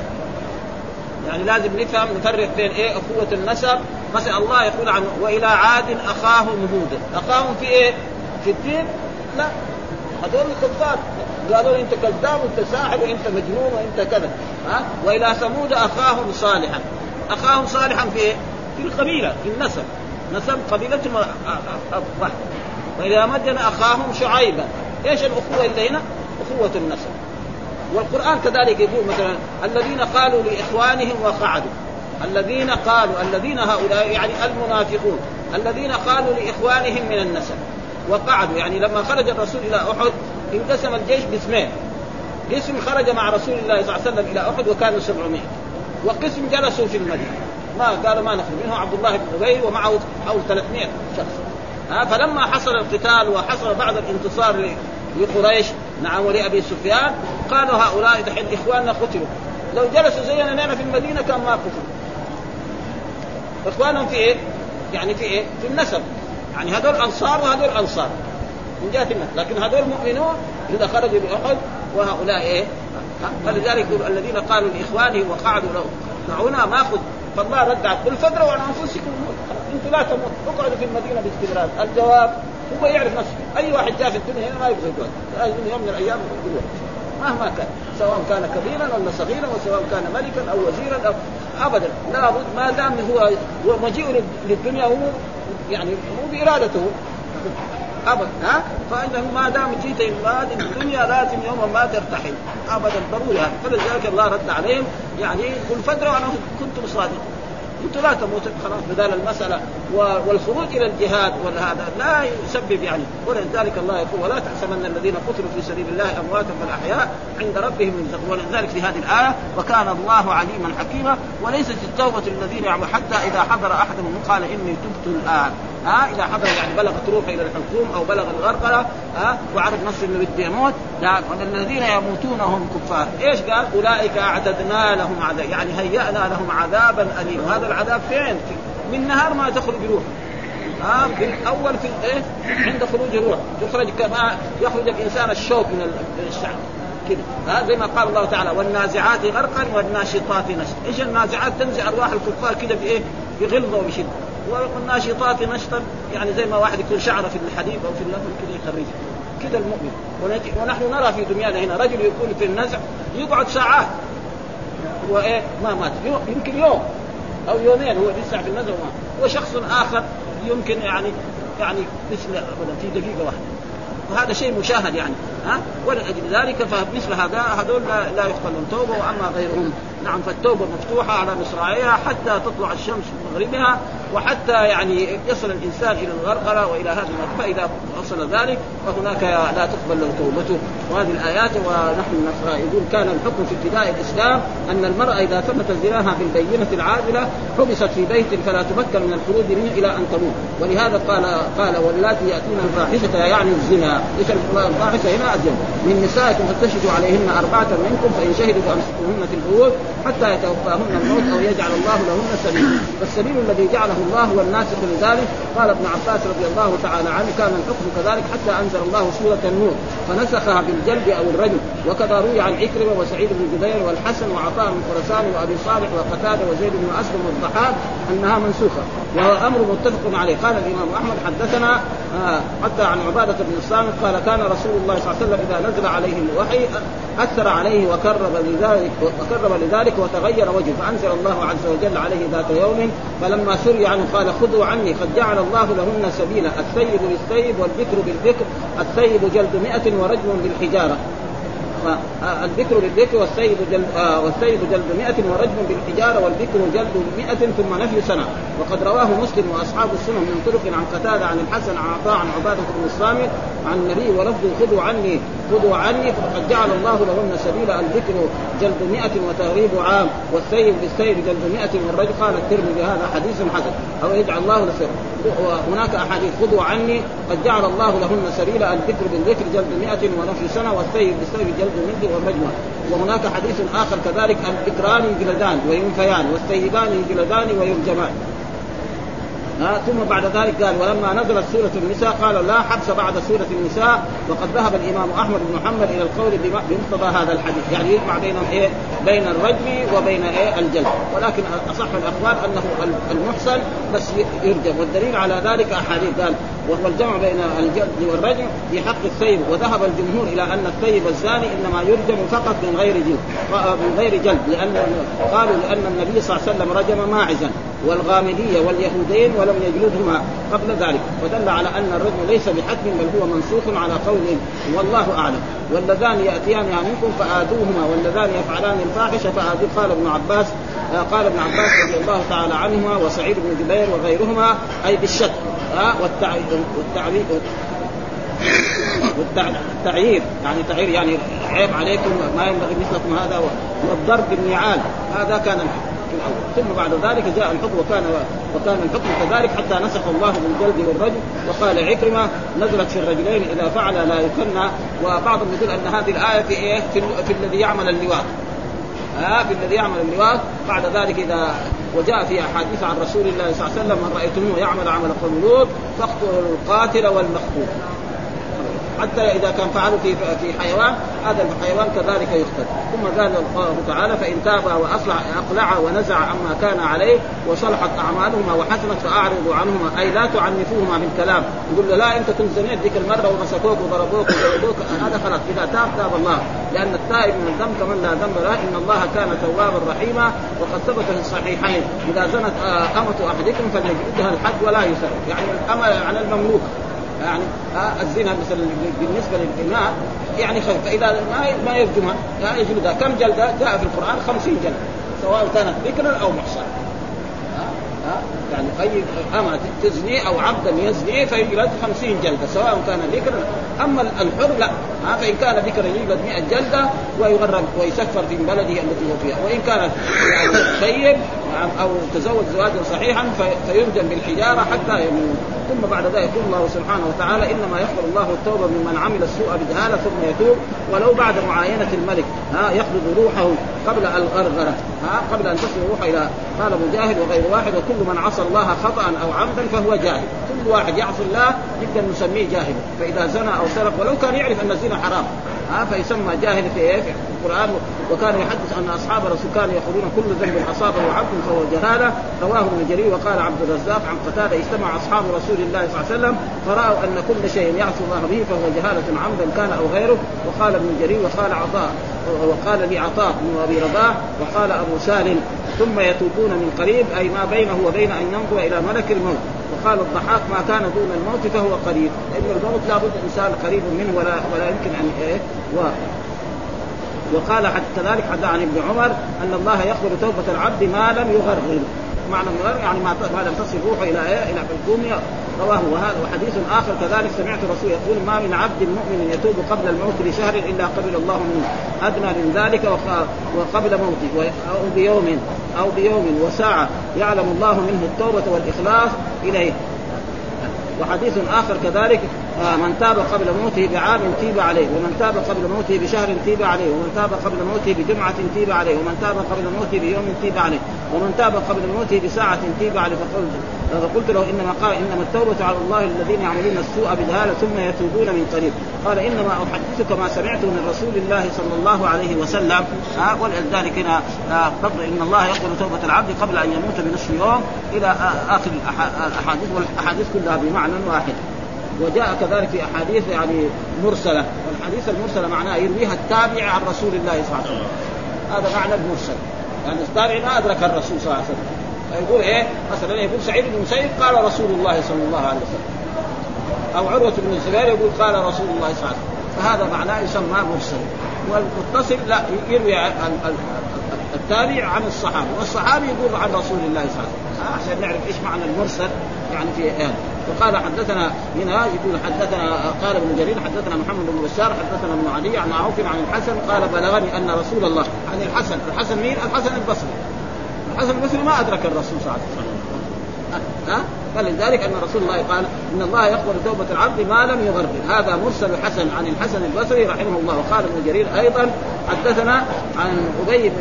يعني لازم نفهم نفرق بين إيه أخوة النسب. مثلا الله يقول عنه وإلى عاد أخاهم هودا، أخاهم في إيه؟ في الدين؟ لا، هذول الكفار قالوا أنت كذاب وأنت ساحر وأنت مجنون وأنت كذا. وإلى ثمود أخاهم صالحا، أخاهم صالحا في إيه؟ في القبيلة، في النسب، نسب قبيلتهم الرحمة. وإلى مدين أخاهم شعيبا. إيش الأخوة اللي هنا؟ أخوة النسب. والقرآن كذلك يقول مثلا الذين قالوا لإخوانهم وقعدوا، الذين قالوا، الذين هؤلاء يعني المنافقون، الذين قالوا لإخوانهم من النسب وقعدوا. يعني لما خرج الرسول إلى أحد انقسم الجيش باسمين، قسم خرج مع رسول الله صلى الله عليه وسلم إلى أحد وكانوا 700، وقسم جلسوا في المدينة ما قالوا ما نخرج منه، عبد الله بن أبي ومعه حول 300 شخص. فلما حصل القتال وحصل بعض الانتصار لقريش نعم ولأبي سفيان قالوا هؤلاء دحين إخواننا قتلوا، لو جلسوا زينا نحن في المدينة كان ما قتلوا. إخوانهم في إيه؟ يعني في إيه؟ في النسب. يعني هذول أنصار وهذول أنصار من جهة النسب، لكن هذول مؤمنون إذا خرجوا بأحد وهؤلاء إيه؟ فلذلك الذين قالوا لإخوانهم وقعدوا لو دعونا ما خذ، فالله رد على كل فترة وعن أنفسكم موت، أنتوا لا تموتوا، اقعدوا في المدينة باستمرار. الجواب هو يعرف نفسه، أي واحد جاء في الدنيا هنا ما يبغى يقعد، لازم يوم من الأيام يقعد مهما كان، سواء كان كبيرا أو صغيرا، وسواء كان ملكا أو وزيرا أو أبدا لا بد، ما دام هو مجيء للدنيا هو يعني مو بإرادته أبدا فإنه ما دام جيت إلى الدنيا لازم يوم ما ترتحل أبدا ضروري. فلذلك الله رد عليهم يعني كل فترة وأنا كنت صادق، أنتوا لا تموتوا خلاص بدال المسألة، والخروج إلى الجهاد والهذا لا يسبب يعني. ولذلك الله يقول ولا تحسبن الذين قتلوا في سبيل الله أمواتا بل أحياء عند ربهم يرزقون. ولذلك في هذه الآية وكان الله عليما حكيما. وليست التوبة الذين يعملون حتى إذا حضر أحدهم قال إني تبت الآن، إذا حضر يعني بلغت روحه إلى الحلقوم أو بلغ الغرقلة وعرف نفسه إنه بده يموت. الذين يموتون هم كفار. إيش قال؟ أولئك أعتدنا لهم عذاب، يعني هيئنا لهم عذابا أليما. هذا العذاب فين؟ من نهار ما تخرج روح، بالأول في إيه عند خروج روح يخرج كما يخرج الإنسان الشوك من الشعب كده. زي ما قال الله تعالى والنازعات غرقا والناشطات نشطا. إيش النازعات؟ تنزع أرواح الكفار كده بإيه؟ بغلظة وبشدة. والناشطات نشطا يعني زي ما واحد يكون شعره في الحديد أو في اللبن كده يخرجه كده المؤمن. ونحن نرى في دنيانا هنا رجل يكون في النزع يقعد ساعات وإيه ما مات، يمكن يوم أو يومين هو لسه في النزع وما، وشخص آخر يمكن يعني مثل في دقيقة واحدة، وهذا شيء مشاهد يعني ولأجل ذلك فمثل هذا هذول لا يقبلون توبة وأما غيرهم نعم. فالتوبة مفتوحة على مصراعيها حتى تطلع الشمس من مغربها، وحتى يعني يصل الإنسان إلى الغرغرة وإلى هذه النقطة. إذا وصل ذلك فهناك لا تقبل له توبته. وهذه الآيات ونحن نقول كان الحكم في ابتداء الإسلام أن المرأة إذا ثبت زناها بالبينة العادلة حبست في بيت فلا تمكن من الخروج منه إلى أن تموت. ولهذا قال واللاتي يأتون الفاحشة يعني الزنا. إيش الفاحشة هنا؟ الزنا. من نسائكم فاستشهدوا عليهن 4 منكم فإن شهدوا فأمسكوهن في البيوت حتى يتوفاهن الموت أو يجعل الله لهن سبيلا. فالسبيل الذي جعله الله والناسخ لذلك. قال ابن عباس رضي الله تعالى عنه كان الحكم كذلك حتى أنزل الله سورة النور فنسخها بالجلد أو الرجل. وكذا روي عن عكرمة وسعيد بن جبير والحسن وعطاء بن خرسان وأبي صالح وقتادة وزيد بن أسلم والضحاك أنها منسوخة، وهو أمر متفق عليه. قال الإمام أحمد حدثنا حتى عن عبادة بن الصامت قال كان رسول الله صلى الله عليه وسلم إذا نزل عليه الوحي أثر عليه وكرب لذلك وتغير وجهه، فأنزل الله عز وجل عليه ذات يوم فلما سري عنه قال خذوا عني قد جعل الله لهن سبيلا، الثيب للثيب والبكر بالبكر، الثيب جلد 100 ورجم بالحجارة. الذكر للذكر والسيد جلد 100 ورجم بالحجارة والذكر جلد 100 ثم نفي سنة. وقد رواه مسلم وأصحاب السنة من طرق عن قتادة عن الحسن عن عطاء عن عبادة بن الصامت عن النبي ولفظ خذوا عني فقد جعل الله لهن سبيل. الذكر جلد 100 وتغريب عام والسيد بالسيد جلد 100 والرجم. قال الترمذي هذا حديث حسن أو يجعل الله لسر. وهناك أحاديث خذوا عني قد جعل الله لهن سبيل الذكر بالذكر جلد 100 ونفي سنة والسيد بالسيد جلد 100 والرجم. وهناك حديث آخر كذلك الذكران يجلدان وينفيان والسيدان يجلدان ويرجمان. ثم بعد ذلك قال ولما نزلت سورة النساء قال لا حبس بعد سورة النساء. وقد ذهب الإمام أحمد بن محمد إلى القول بمقتضى هذا الحديث، يعني يجمع بين الرجم وبين الجلد، ولكن أصح الأقوال أنه المحسن بس يرجم. والدليل على ذلك أحاديث قال وهو الجمع بين الجلد والرجم في حق الثيب. وذهب الجمهور إلى أن الثيب الزاني إنما يرجم فقط من غير جلد قالوا لأن النبي صلى الله عليه وسلم رجم ماعزا والغامدية واليهودين ولم يجلدهما قبل ذلك، ودل على أن الرجم ليس بحتم بل هو منسوخ على قولهم والله أعلم. واللذان يأتيان منكم فآذوهما واللذان يفعلان الفاحشة فآذوه. قال ابن عباس رضي الله تعالى عنهما وسعيد بن جبير وغيرهما أي بالشتم والتعيير يعني عيب عليكم ما ينبغي مثلكم هذا، والضرب بالنعال هذا كان في الأول. ثم بعد ذلك جاء الحكم وكان الحكم كذلك حتى نسخ الله بالجلد والرجم. وقال عكرمة نزلت في الرجلين إذا فعل لا يكن. وبعضهم يقول أن هذه الآية في الذي يعمل اللواط، بعد ذلك إذا وجاء في أحاديث عن رسول الله صلى الله عليه وسلم من رأيتموه يعمل عمل قوم لوط فاقتلوا القاتل والمقتول، حتى إذا كان فعله في حيوان هذا الحيوان كذلك يقتل. ثم قال الله تعالى فإن تاب وأصلح أقلع ونزع عما كان عليه وصلحت أعمالهما وحسنت فأعرضوا عنهما، أي لا تعنفوهما من كلام، يقول له لا أنت كنت زنيت ذيك المرة ومسكوك وضربوك هذا خلاص. إذا تاب الله، لأن التائب من الذنب كمن لا ذنب له، إن الله كان توابا رحيما. وقد ثبت في الصحيحين إذا زنت أمة أحدكم فليجلدها الحد ولا يسر، يعني الأمة على المملوك، يعني الزنا مثلا بالنسبة للإماء يعني خير، فإذا ما يرجمها لا يجلدها. كم جلدة جاء في القرآن؟ 50 جلدة، سواء كانت ذكرا أو محصنة، يعني أي أمة تزني أو عبدا يزني فيجلد 50 جلدة سواء كان ذكرا. أما الحر لا، فإن كان ذكرا يجلد 100 جلدة ويغرب ويسفر في بلده التي هو فيها، وإن كان طيب أو تزوج زواجا صحيحا فيرجم بالحجارة حتى يموت. ثم بعد ذلك يقول الله سبحانه وتعالى إنما يقبل الله التوبة ممن عمل السوء بجهالة ثم يتوب ولو بعد معاينة الملك، يقبض روحه قبل الغرغرة، قبل أن تصل روحه إلى. قال مجاهد وغير واحد وكل من عصى الله خطأ أو عمدا فهو جاهل، كل واحد يعصي الله جدا نسميه جاهل. فإذا زنى أو سرق ولو كان يعرف أن الزنا حرام فيسمى جاهل في القرآن. وكان يحدث أن أصحاب رسول كانوا يقولون كل ذنب أصابه عبد فهو جهالة، رواه ابن جرير. وقال عبد الرزاق عن قتادة اجتمع أصحاب رسول الله صلى الله عليه وسلم فرأوا أن كل شيء يعصي الله به فهو جهالة عمدا كان أو غيره. وقال ابن جرير وقال لي عطاء بن أبي رباح وقال أبو سالم ثم يتوبون من قريب، أي ما بينه وبين أن ينظر إلى ملك الموت. وقال الضحاك ما كان دون الموت فهو قريب، لأن الموت لا بد إنسان قريب منه ولا يمكن أن وقال حتى ذلك حدث عن ابن عمر أن الله يقبل توبة العبد ما لم يغرغر، معنى مغرغر يعني ما لم تصل روحه إلى الدنيا، رواه. وهذا وحديث آخر كذلك سمعت رسول يقول ما من عبد مؤمن يتوب قبل الموت لشهر إلا قبل الله منه أدنى من ذلك وقبل موته أو بيوم وساعة يعلم الله منه التوبة والإخلاص إليه. وحديث آخر كذلك من تاب قبل موته بعام تيب عليه، ومن تاب قبل موته بشهر تيب عليه، ومن تاب قبل موته بجمعة تيب عليه، ومن تاب قبل موته بيوم تيب عليه، ومن تاب قبل موته بساعة تيب عليه. فقلت له إنما التوبة على الله الذين يعملون السوء بجهالة ثم يتوبون من قريب. قال إنما أحدثك ما سمعته من رسول الله صلى الله عليه وسلم، ولذلك هنا إن الله يقبل توبة العبد قبل أن يموت بنصف يوم إلى آخر الأحاديث، والأحاديث كلها بمعنى واحد. وجاء كذلك في أحاديث يعني مرسلة، والحديث المرسلة معناه يرويها التابع عن رسول الله صلى الله عليه وسلم، هذا معنى المرسل، يعني التابع ما أدرك الرسول صلى الله عليه وسلم. يقول مثلا يقول سعيد بن مسيب قال رسول الله صلى الله عليه وسلم، أو عروة بن الزبير يقول قال رسول الله صلى الله عليه وسلم، فهذا معناه يسمى مرسل. والمتصل لا يروي التابع عن الصحابي والصحابي يقول عن رسول الله صلى الله عليه وسلم عشان نعرف ايش معنى المرسل يعني في ايات. وقال حدثنا هنا يقول حدثنا قال ابن جرير حدثنا محمد بن بشار حدثنا ابن علي عن عوف عن الحسن قال بلغني ان رسول الله عن الحسن. الحسن مين؟ الحسن البصري. الحسن البصري ما ادرك الرسول صلى الله عليه وسلم فلذلك ان رسول الله قال ان الله يقبل توبه العبد ما لم يغربل. هذا مرسل حسن عن الحسن البصري رحمه الله. وقال ابن جرير ايضا حدثنا عن ابي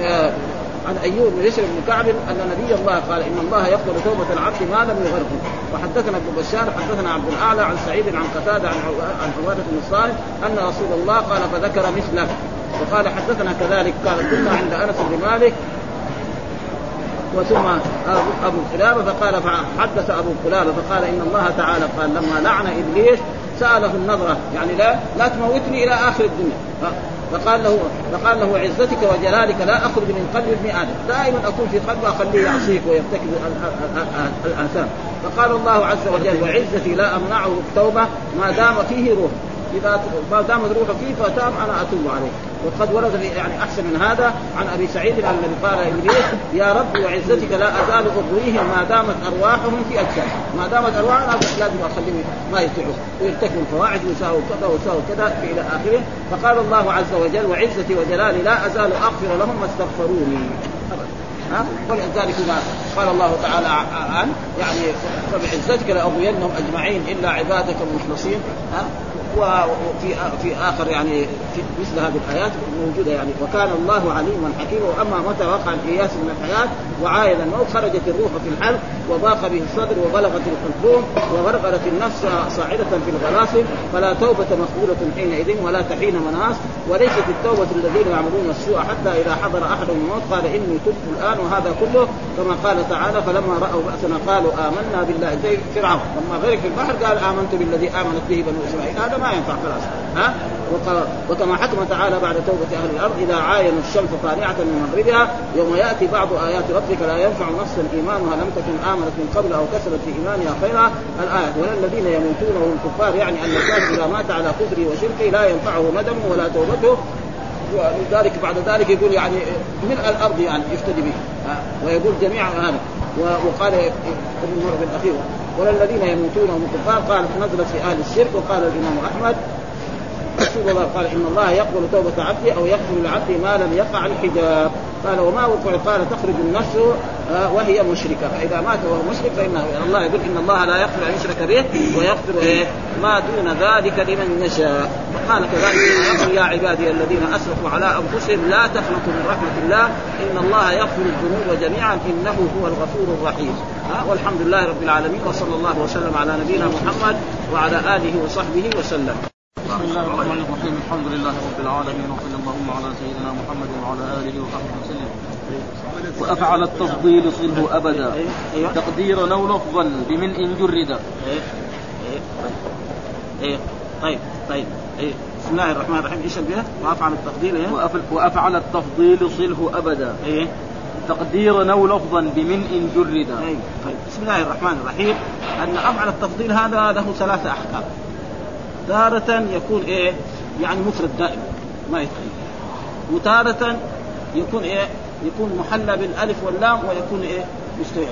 عن ايوب بن يسر بن كعب ان نبي الله قال ان الله يقبل توبه العبد ما لم يغربل. وحدثنا ابن بشار حدثنا عبد الاعلى عن سعيد عن قتاده عن عباده بن الصامت ان رسول الله قال فذكر مثله. وقال حدثنا كذلك قال كنا عند انس بن مالك وثم أبو قلابة فقال فحدث أبو قلابة فقال إن الله تعالى قال لما لعن إبليس سأله النظرة يعني لا تموتني إلى آخر الدنيا فقال له عزتك وجلالك لا أخرج من قلب ابن آدم دائما أكون في قلبه أخليه يعصيك ويرتكب الآثام. فقال الله عز وجل وعزتي لا أمنعه التوبة ما دام فيه روح إذا دامت روحه فيه فتاب أنا أتوب عليه. وقد ورد يعني أحسن من هذا عن أبي سعيد الذي قال إبليس يا رب وعزتك لا أزال أضويهم ما دامت أرواحهم في أجساد ما دامت أرواحهم لازم أخليهم ما يطيعوا ويرتكبوا الفواحش ويساووا كذا ويساووا كذا إلى آخره. فقال الله عز وجل وعزتي وجلالي لا أزال أغفر لهم ما استغفروني. ولذلك قال الله تعالى عن يعني فبعزتك لأغوينهم أجمعين إلا عبادك المخلصين. وفي آخر يعني في مثل هذه الآيات موجودة يعني وكان الله عليما حكيما. وأما متى وقع الإياس من الحياة وعايد الموت خرجت الروح في الحلق وضاق به الصدر وبلغت القلوب وغرغرت النفس صاعدة في الغراسب فلا توبة مقبولة حينئذ ولا تحين مناص. وليست التوبة الذين يعملون السوء حتى إذا حضر أحدهم الموت قال إني تبت الآن. وهذا كله كما قال تعالى فلما رأوا بأسنا قالوا آمنا بالله زي فرعون لما غرق في البحر قال آمنت بالذي آمنت به بنو إسرائيل. هذا ما ينفع خلاص وكما حكم تعالى بعد توبة أهل الأرض إذا عاينوا الشمس طالعة من مغربها يوم يأتي بعض آيات ربك لا ينفع نفسا إيمانها لم تكن آمنت من قبل أو كسبت في إيمانها خيرا الآية. ولا الذين يموتون وهم كفار يعني أن الكافر إذا مات على كفره وشركه لا ينفعه ندمه ولا توبته. ولذلك بعد ذلك يقول يعني ملء الأرض يعني يفتدي به ويقول جميع هذا. وقال ابن المرء الأخير وللذين يموتون وهم كفار قال نزلت في أهل الشرك. وقال الإمام أحمد رسول الله قال إن الله يقبل توبة عبده أو يقبل العبد ما لم يقع الحجاب. قال وما وقع قال تخرج النفس وهي مشركة فإذا مات وهو مشرك فإنه الله يقول إن الله لا يغفر أن يشرك به ويغفر ما دون ذلك لمن يشاء. وقال كذلك يا عبادي الذين أسرفوا على أنفسهم لا تقنطوا من رحمة الله إن الله يغفر الذنوب جميعا إنه هو الغفور الرحيم. والحمد لله رب العالمين وصلى الله وسلم على نبينا محمد وعلى آله وصحبه وسلم. بسم الله الرحمن الرحيم الحمد لله رب العالمين وصلى اللهم على سيدنا محمد وعلى آله وصحبه وسلم. وأفعل التفضيل صله أبدا تقدير لو نفضل بمن إن جرد. طيب بسم الله الرحمن الرحيم إيش البيت وأفعل التفضيل وأفعل التفضيل صله أبدا تقديرا أو لفظا بمن إن جرد. بسم الله الرحمن الرحيم. أن أفعل التفضيل هذا له ثلاثة أحكام. تارة يكون يعني مفرد دائم ما يتغير وتارة يكون يكون محلى بالالف واللام ويكون مستتر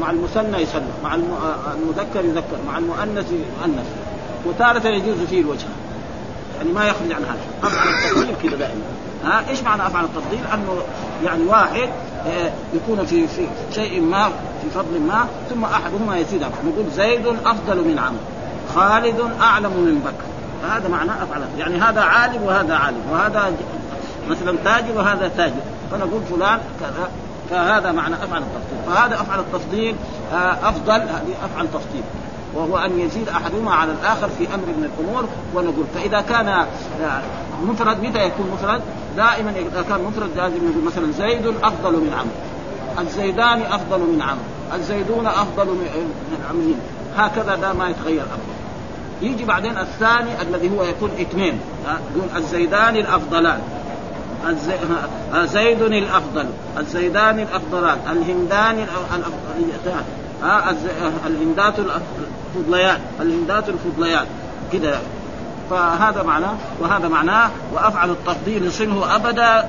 مع المثنى يسلم مع المذكر يذكر مع المؤنث يؤنث. وتارة يجوز فيه الوجه يعني ما يخرج عن هذا. افعل التفضيل كده دائما ايش معنى افعل التفضيل؟ انه يعني واحد يكون في شيء ما في فضل ما ثم احدهما يزيد نقول زيد افضل من عمرو خالد أعلم من بكر. هذا معناه أفعل يعني هذا عالم وهذا عالم وهذا مثلا تاجر وهذا تاجر فنقول فلان كذا. فهذا معنى أفعل التفضيل. فهذا أفعل التفضيل أفضل أفعل تفضيل وهو أن يزيد أحدهما على الآخر في أمر من الأمور ونقول. فإذا كان مفرد متى يكون مفرد؟ دائما إذا كان مفرد لازم نقول مثلا زيد أفضل من عمرو الزيدان أفضل من عمرو الزيدون أفضل من عمرين. هكذا ده ما يتغير أبدا. يجي بعدين الثاني الذي هو يكون اثنين يقول الزيدان الأفضلان زيد الأفضل الزيدان الأفضلان الهندان الأفضليتان الهندات الفضليان كده فهذا معناه وهذا معناه. وأفعل التقدير صله أبدا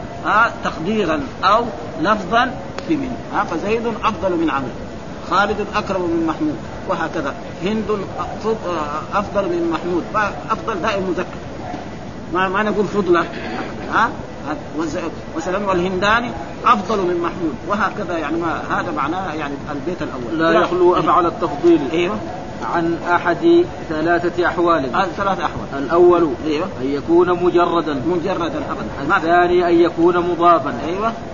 تقديرا أو لفظا في من فزيد أفضل من عمرو، خالد أكرم من محمود، وهكذا. هند أفضل من محمود، فأفضل دائم مذكر، ما نقول فضلة وسلام. والهنداني أفضل من محمود، وهكذا. يعني ما هذا معناه يعني البيت الأول لا يخلو أفعل التفضيل عن أحد ثلاثة أحوال. الأول أن يكون مجردا أبدا. الثاني أن يكون مضافا.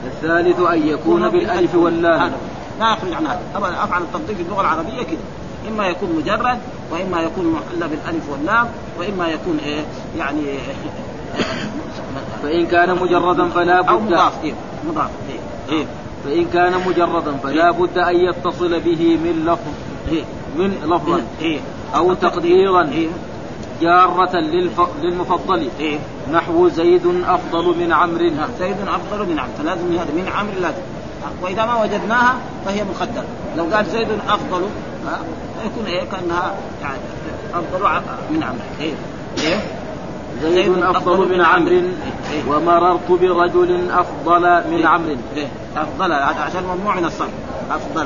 الثالث أن يكون بالألف واللام. لا يخرج عن هذا أبدا. أفعل التفضيل في اللغة العربية كده، إما يكون مجرد، وإما يكون محل بالألف واللام، وإما يكون يعني فإن كان مجردا فلا بد فإن كان مجردا فلا بد أن يتصل به من لفظ لفظا أو تقديرا جارة للمفضل، نحو زيد أفضل من عمرو. فلازم هذا من عمرو لازم. وإذا ما وجدناها فهي مقدرة. لو قال زيد أفضل يكون كأنها يعني أفضل من عمرو. زيد أفضل من عمرو، ومررت برجل أفضل من عمرو. أفضل عشان ممنوع من الصرف. أفضل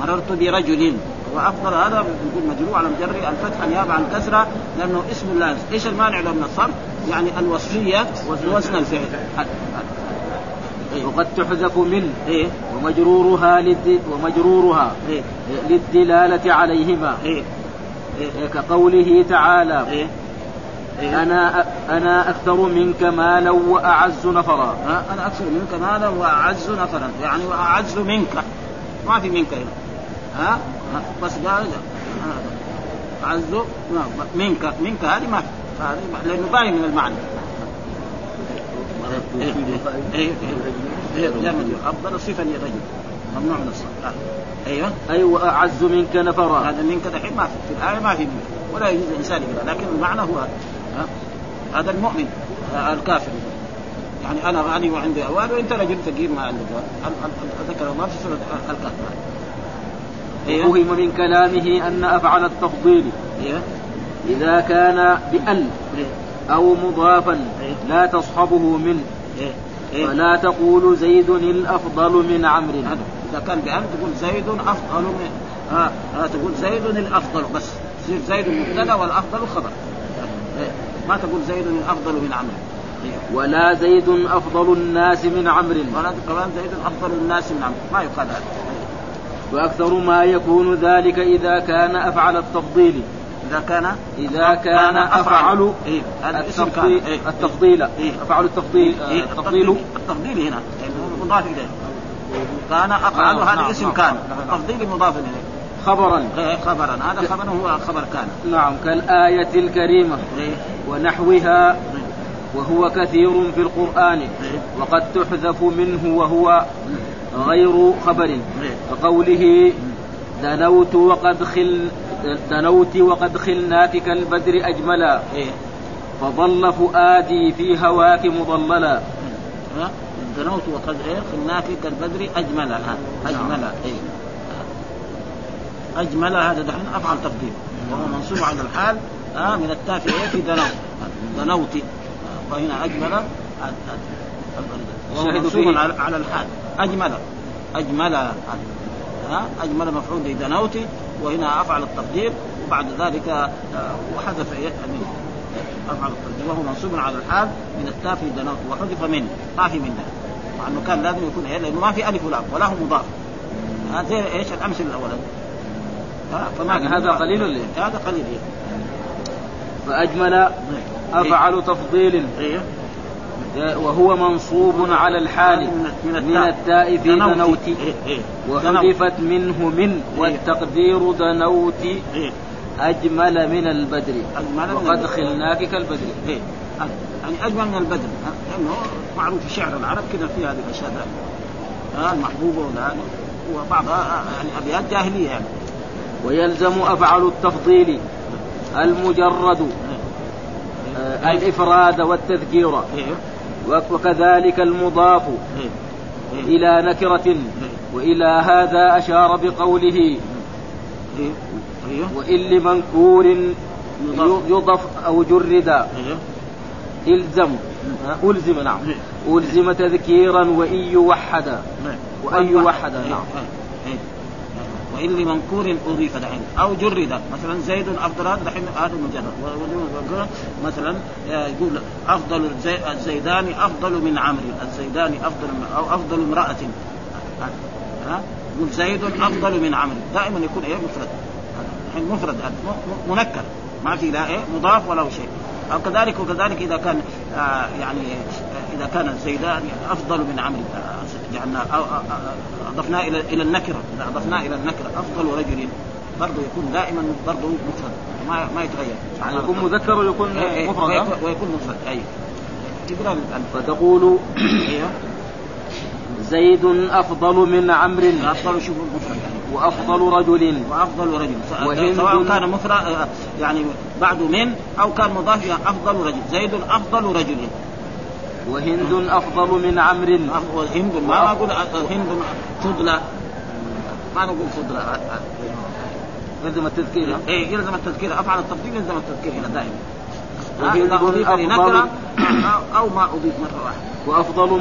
مررت برجل، وأفضل هذا يكون مجرور على مجرى الفتحة نيابة عن الكسرة، لأنه اسم لازم. إيش المانع له من الصرف؟ يعني الوصفية وزن الفعل. وقد تحذف من ومجرورها للدلالة عليهما، كقوله تعالى أنا أكثر منك مالا وأعز نفرا. أنا أكثر منك مالا وأعز نفرا، يعني وأعز منك، ما في منك هنا. بس قال أعز منك هذه ما في، لأنه باين من المعنى. أفضل صفة للرجل ممنوع من الصفة. أيوة أعز منك نفرا، هذا منك دحين ما في الآية، ما في منك، ولا يجوز الإنسان يقرأ، لكن المعنى هو هذا المؤمن الكافر. يعني أنا غني وعندي أموال، وأنت رجل فقير ما عندك. ذكر الله في سورة الكهف. وفهم من كلامه أن أفعل التفضيل إذا كان بأل أو مضافا لا تصحبه من، فلا تقول زيد الأفضل من عمرو. إذا كان بأل تقول زيد أفضل من تقول زيد الأفضل، بس تصير زيد مبتدأ والأفضل خبر. ما تقول زيد الأفضل من عمرو، ولا زيد أفضل الناس من عمرو، ولا كمان زيد أفضل الناس من عمرو، ما يقال هذا. وأكثر ما يكون ذلك إذا كان أفعل التفضيل. إذا كان أفعل التفضيل. أفعل التفضيل. التفضيل هنا مضاف إليه. كان أفعل هذا اسم كان. تفضيل مضاف إليه. خبرا هذا خبر هو خبر كان. نعم، كالآية الكريمة ونحوها، وهو كثير في القرآن. وقد تحذف منه وهو غير خبر، كقوله دنوت وقد خلناك كالبدر أجملا، فضل فؤادي في هواك مضللا. دنوت وقد خلناك كالبدر أجملا، أجملا هذا دحين أفعل تقدير، وهو منصوب على الحال من التافهة في دنوت. فهنا أجملا منصوب على الحال، أجمل مفعول لدنوتي، وهنا أفعل التقدير، وبعد ذلك وحذف أفعل التقدير، وهو منصوب على الحال من التاء في دنوت، وحذف منه، ما في منه، مع أنه كان لازم يكون هنا، لأنه ما في ألف ولا هو مضاف. هذا إيش الأمثلة الأولى؟ هذا قليل ليه؟ هذا قليل ليه؟ فأجمل أفعل تفضيل وهو منصوب على الحال من التاء في دنوتي، وحذفت منه من، والتقدير دنوتي أجمل من البدر، وقد خلناك كالبدر. يعني أجمل من البدر، لأنه معروف في شعر العرب كده في هذه الأشياء المحبوبة، وبعض أبيات جاهلية. ويلزم أفعل التفضيل المجرد الإفراد والتذكير، وكذلك المضاف إلى نكرة. وإلى هذا أشار بقوله وإن لمنكور يضاف أو جرد إلزم ألزم نعم ألزم تذكيرا وإن يوحد وإن يوحد نعم وإن لمنكور أضيف دحين أو جرد مثلا زيد أفضل دحين هذا مجرد مثلا يقول أفضل الزيدان أفضل من عمرو الزيدان أفضل أو أفضل امرأة يقول زيد أفضل من عمرو دائما يكون إيه مفرد الحين مفرد منكر ما في لا إيه مضاف ولا شيء أو كذلك وكذلك إذا كان يعني إذا كان زيدان أفضل من عمرو جعلنا أضفنا إلى النكرة إذا أضفنا إلى النكرة أفضل رجل برضو يكون دائما برضو مفرد ما يتغير يعني يكون مذكر ويكون مفرد ويكون مفرد أي تقرأ فتقول زيد أفضل من عمرو أفضل شوف مفرد وأفضل رجل سواء كان مفرد يعني بعد من أو كان مضاف أفضل رجل زيد أفضل رجل وهند أفضل من عمرو وهند ما أقول هند فضلة ما نقول فضلة يلزم التذكير إيه يلزم التذكير أفعل التفضيل يلزم التذكير هنا دائما وهند أفضل أو ما أضيف مرة واحدة وأفضل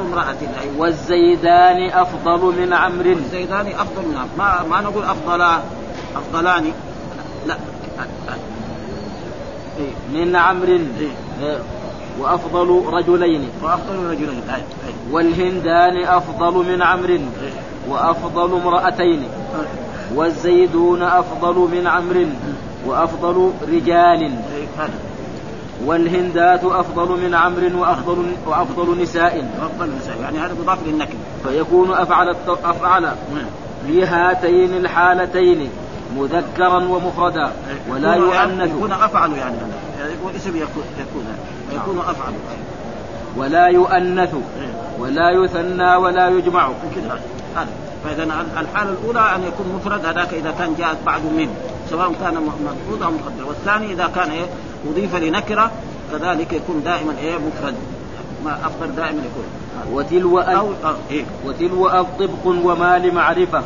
امرأة أي والزيدان أفضل من عمرو الزيدان أفضل من عمرو ما نقول أفضلان لا من عمرو وأفضل رجلين والهندان أفضل من عمرو وأفضل امرأتين والزيدون أفضل من عمرو وأفضل رجال والهندات أفضل من عمرو وأفضل نساء يعني هذا مضاف للنكر فيكون أفعل في هاتين الحالتين مذكرا ومفردا ولا يؤنث يكون أفعل يعني اسم يكون أفعل ولا يؤنث ولا يثنى ولا يجمع فإذا الحالة الأولى أن يكون مفرد هذاك إذا كان جاء بعد من سواء كان مفرد أو مقدر والثاني إذا كان أضيف لنكرة كذلك يكون دائما مفرد ما أفضل دائما يكون وتلو الطبق وما لمعرفة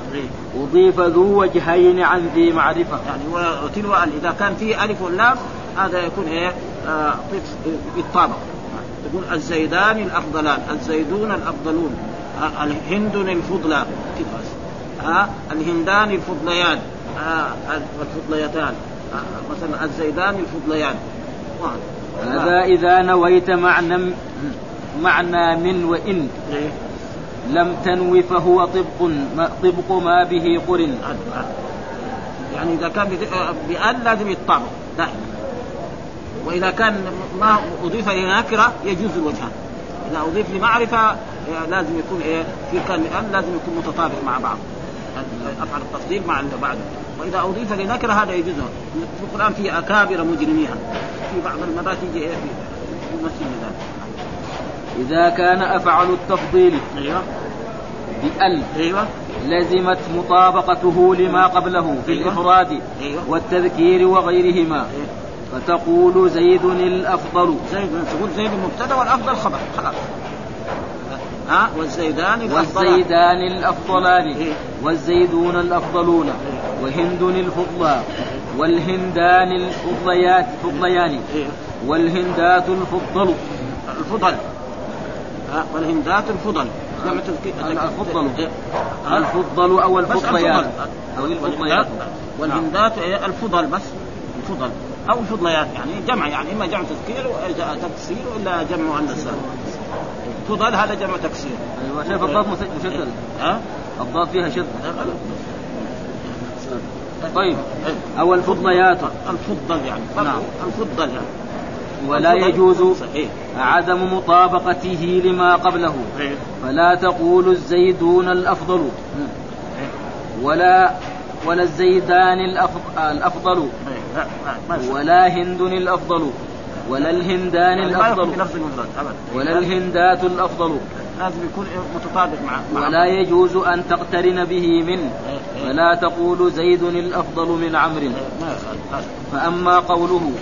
أضيف ذو وجهين عن ذي معرفة يعني وتلو إذا كان فيه ألف واللام هذا يكون بالطابق تقول الزيدان الأفضلان الزيدون الأفضلون الهند الفضلة الهندان الفضليان الفضليتان مثلا الزيدان الفضليان هذا إذا نويت معنى من وإن لم تنوي فهو طبق ما به قرن يعني إذا كان بأن لازم يطبق دائما وإذا كان ما أضيف لنكرة يجوز الوجهان إذا أضيف لمعرفة لازم يكون في كان بأن لازم يكون متطابق مع بعض أفعل التفضيل مع اللي بعده وإذا أضيف لنكرة هذا يجوزه في القرآن في أكابر مجرميها في بعض المرات يجي في مسلم إذا كان أفعل التفضيل بأل لزمت مطابقته لما قبله في الإفراد والتذكير وغيرهما فتقول زيد الأفضل زيد المبتدأ والأفضل خبر خلاص والزيدان الأفضلان والزيدون الأفضلون وهند الفضلى والهندان الفضليان والهندات الفضل الفضل أو الفضليان والهندات الفضل بس الفضل أو الفضليات يعني جمع يعني إما جمع تذكير تكسير ولا جمع النساء فضل هذا جمع تكسير أيوة شايف الضاد مشدد الضاد فيها شد طيب أو الفضليات الفضل يعني نعم الفضل يعني ولا يجوز عدم مطابقته لما قبله فلا تقول الزيدون الأفضل ولا الزيدان الأفضل ولا هند الأفضل ولا الهندان الأفضل ولا الهندات الأفضل لازم يكون متطابق معه ولا يجوز أن تقترن به من فلا تقول زيد الأفضل من عمرو فأما قوله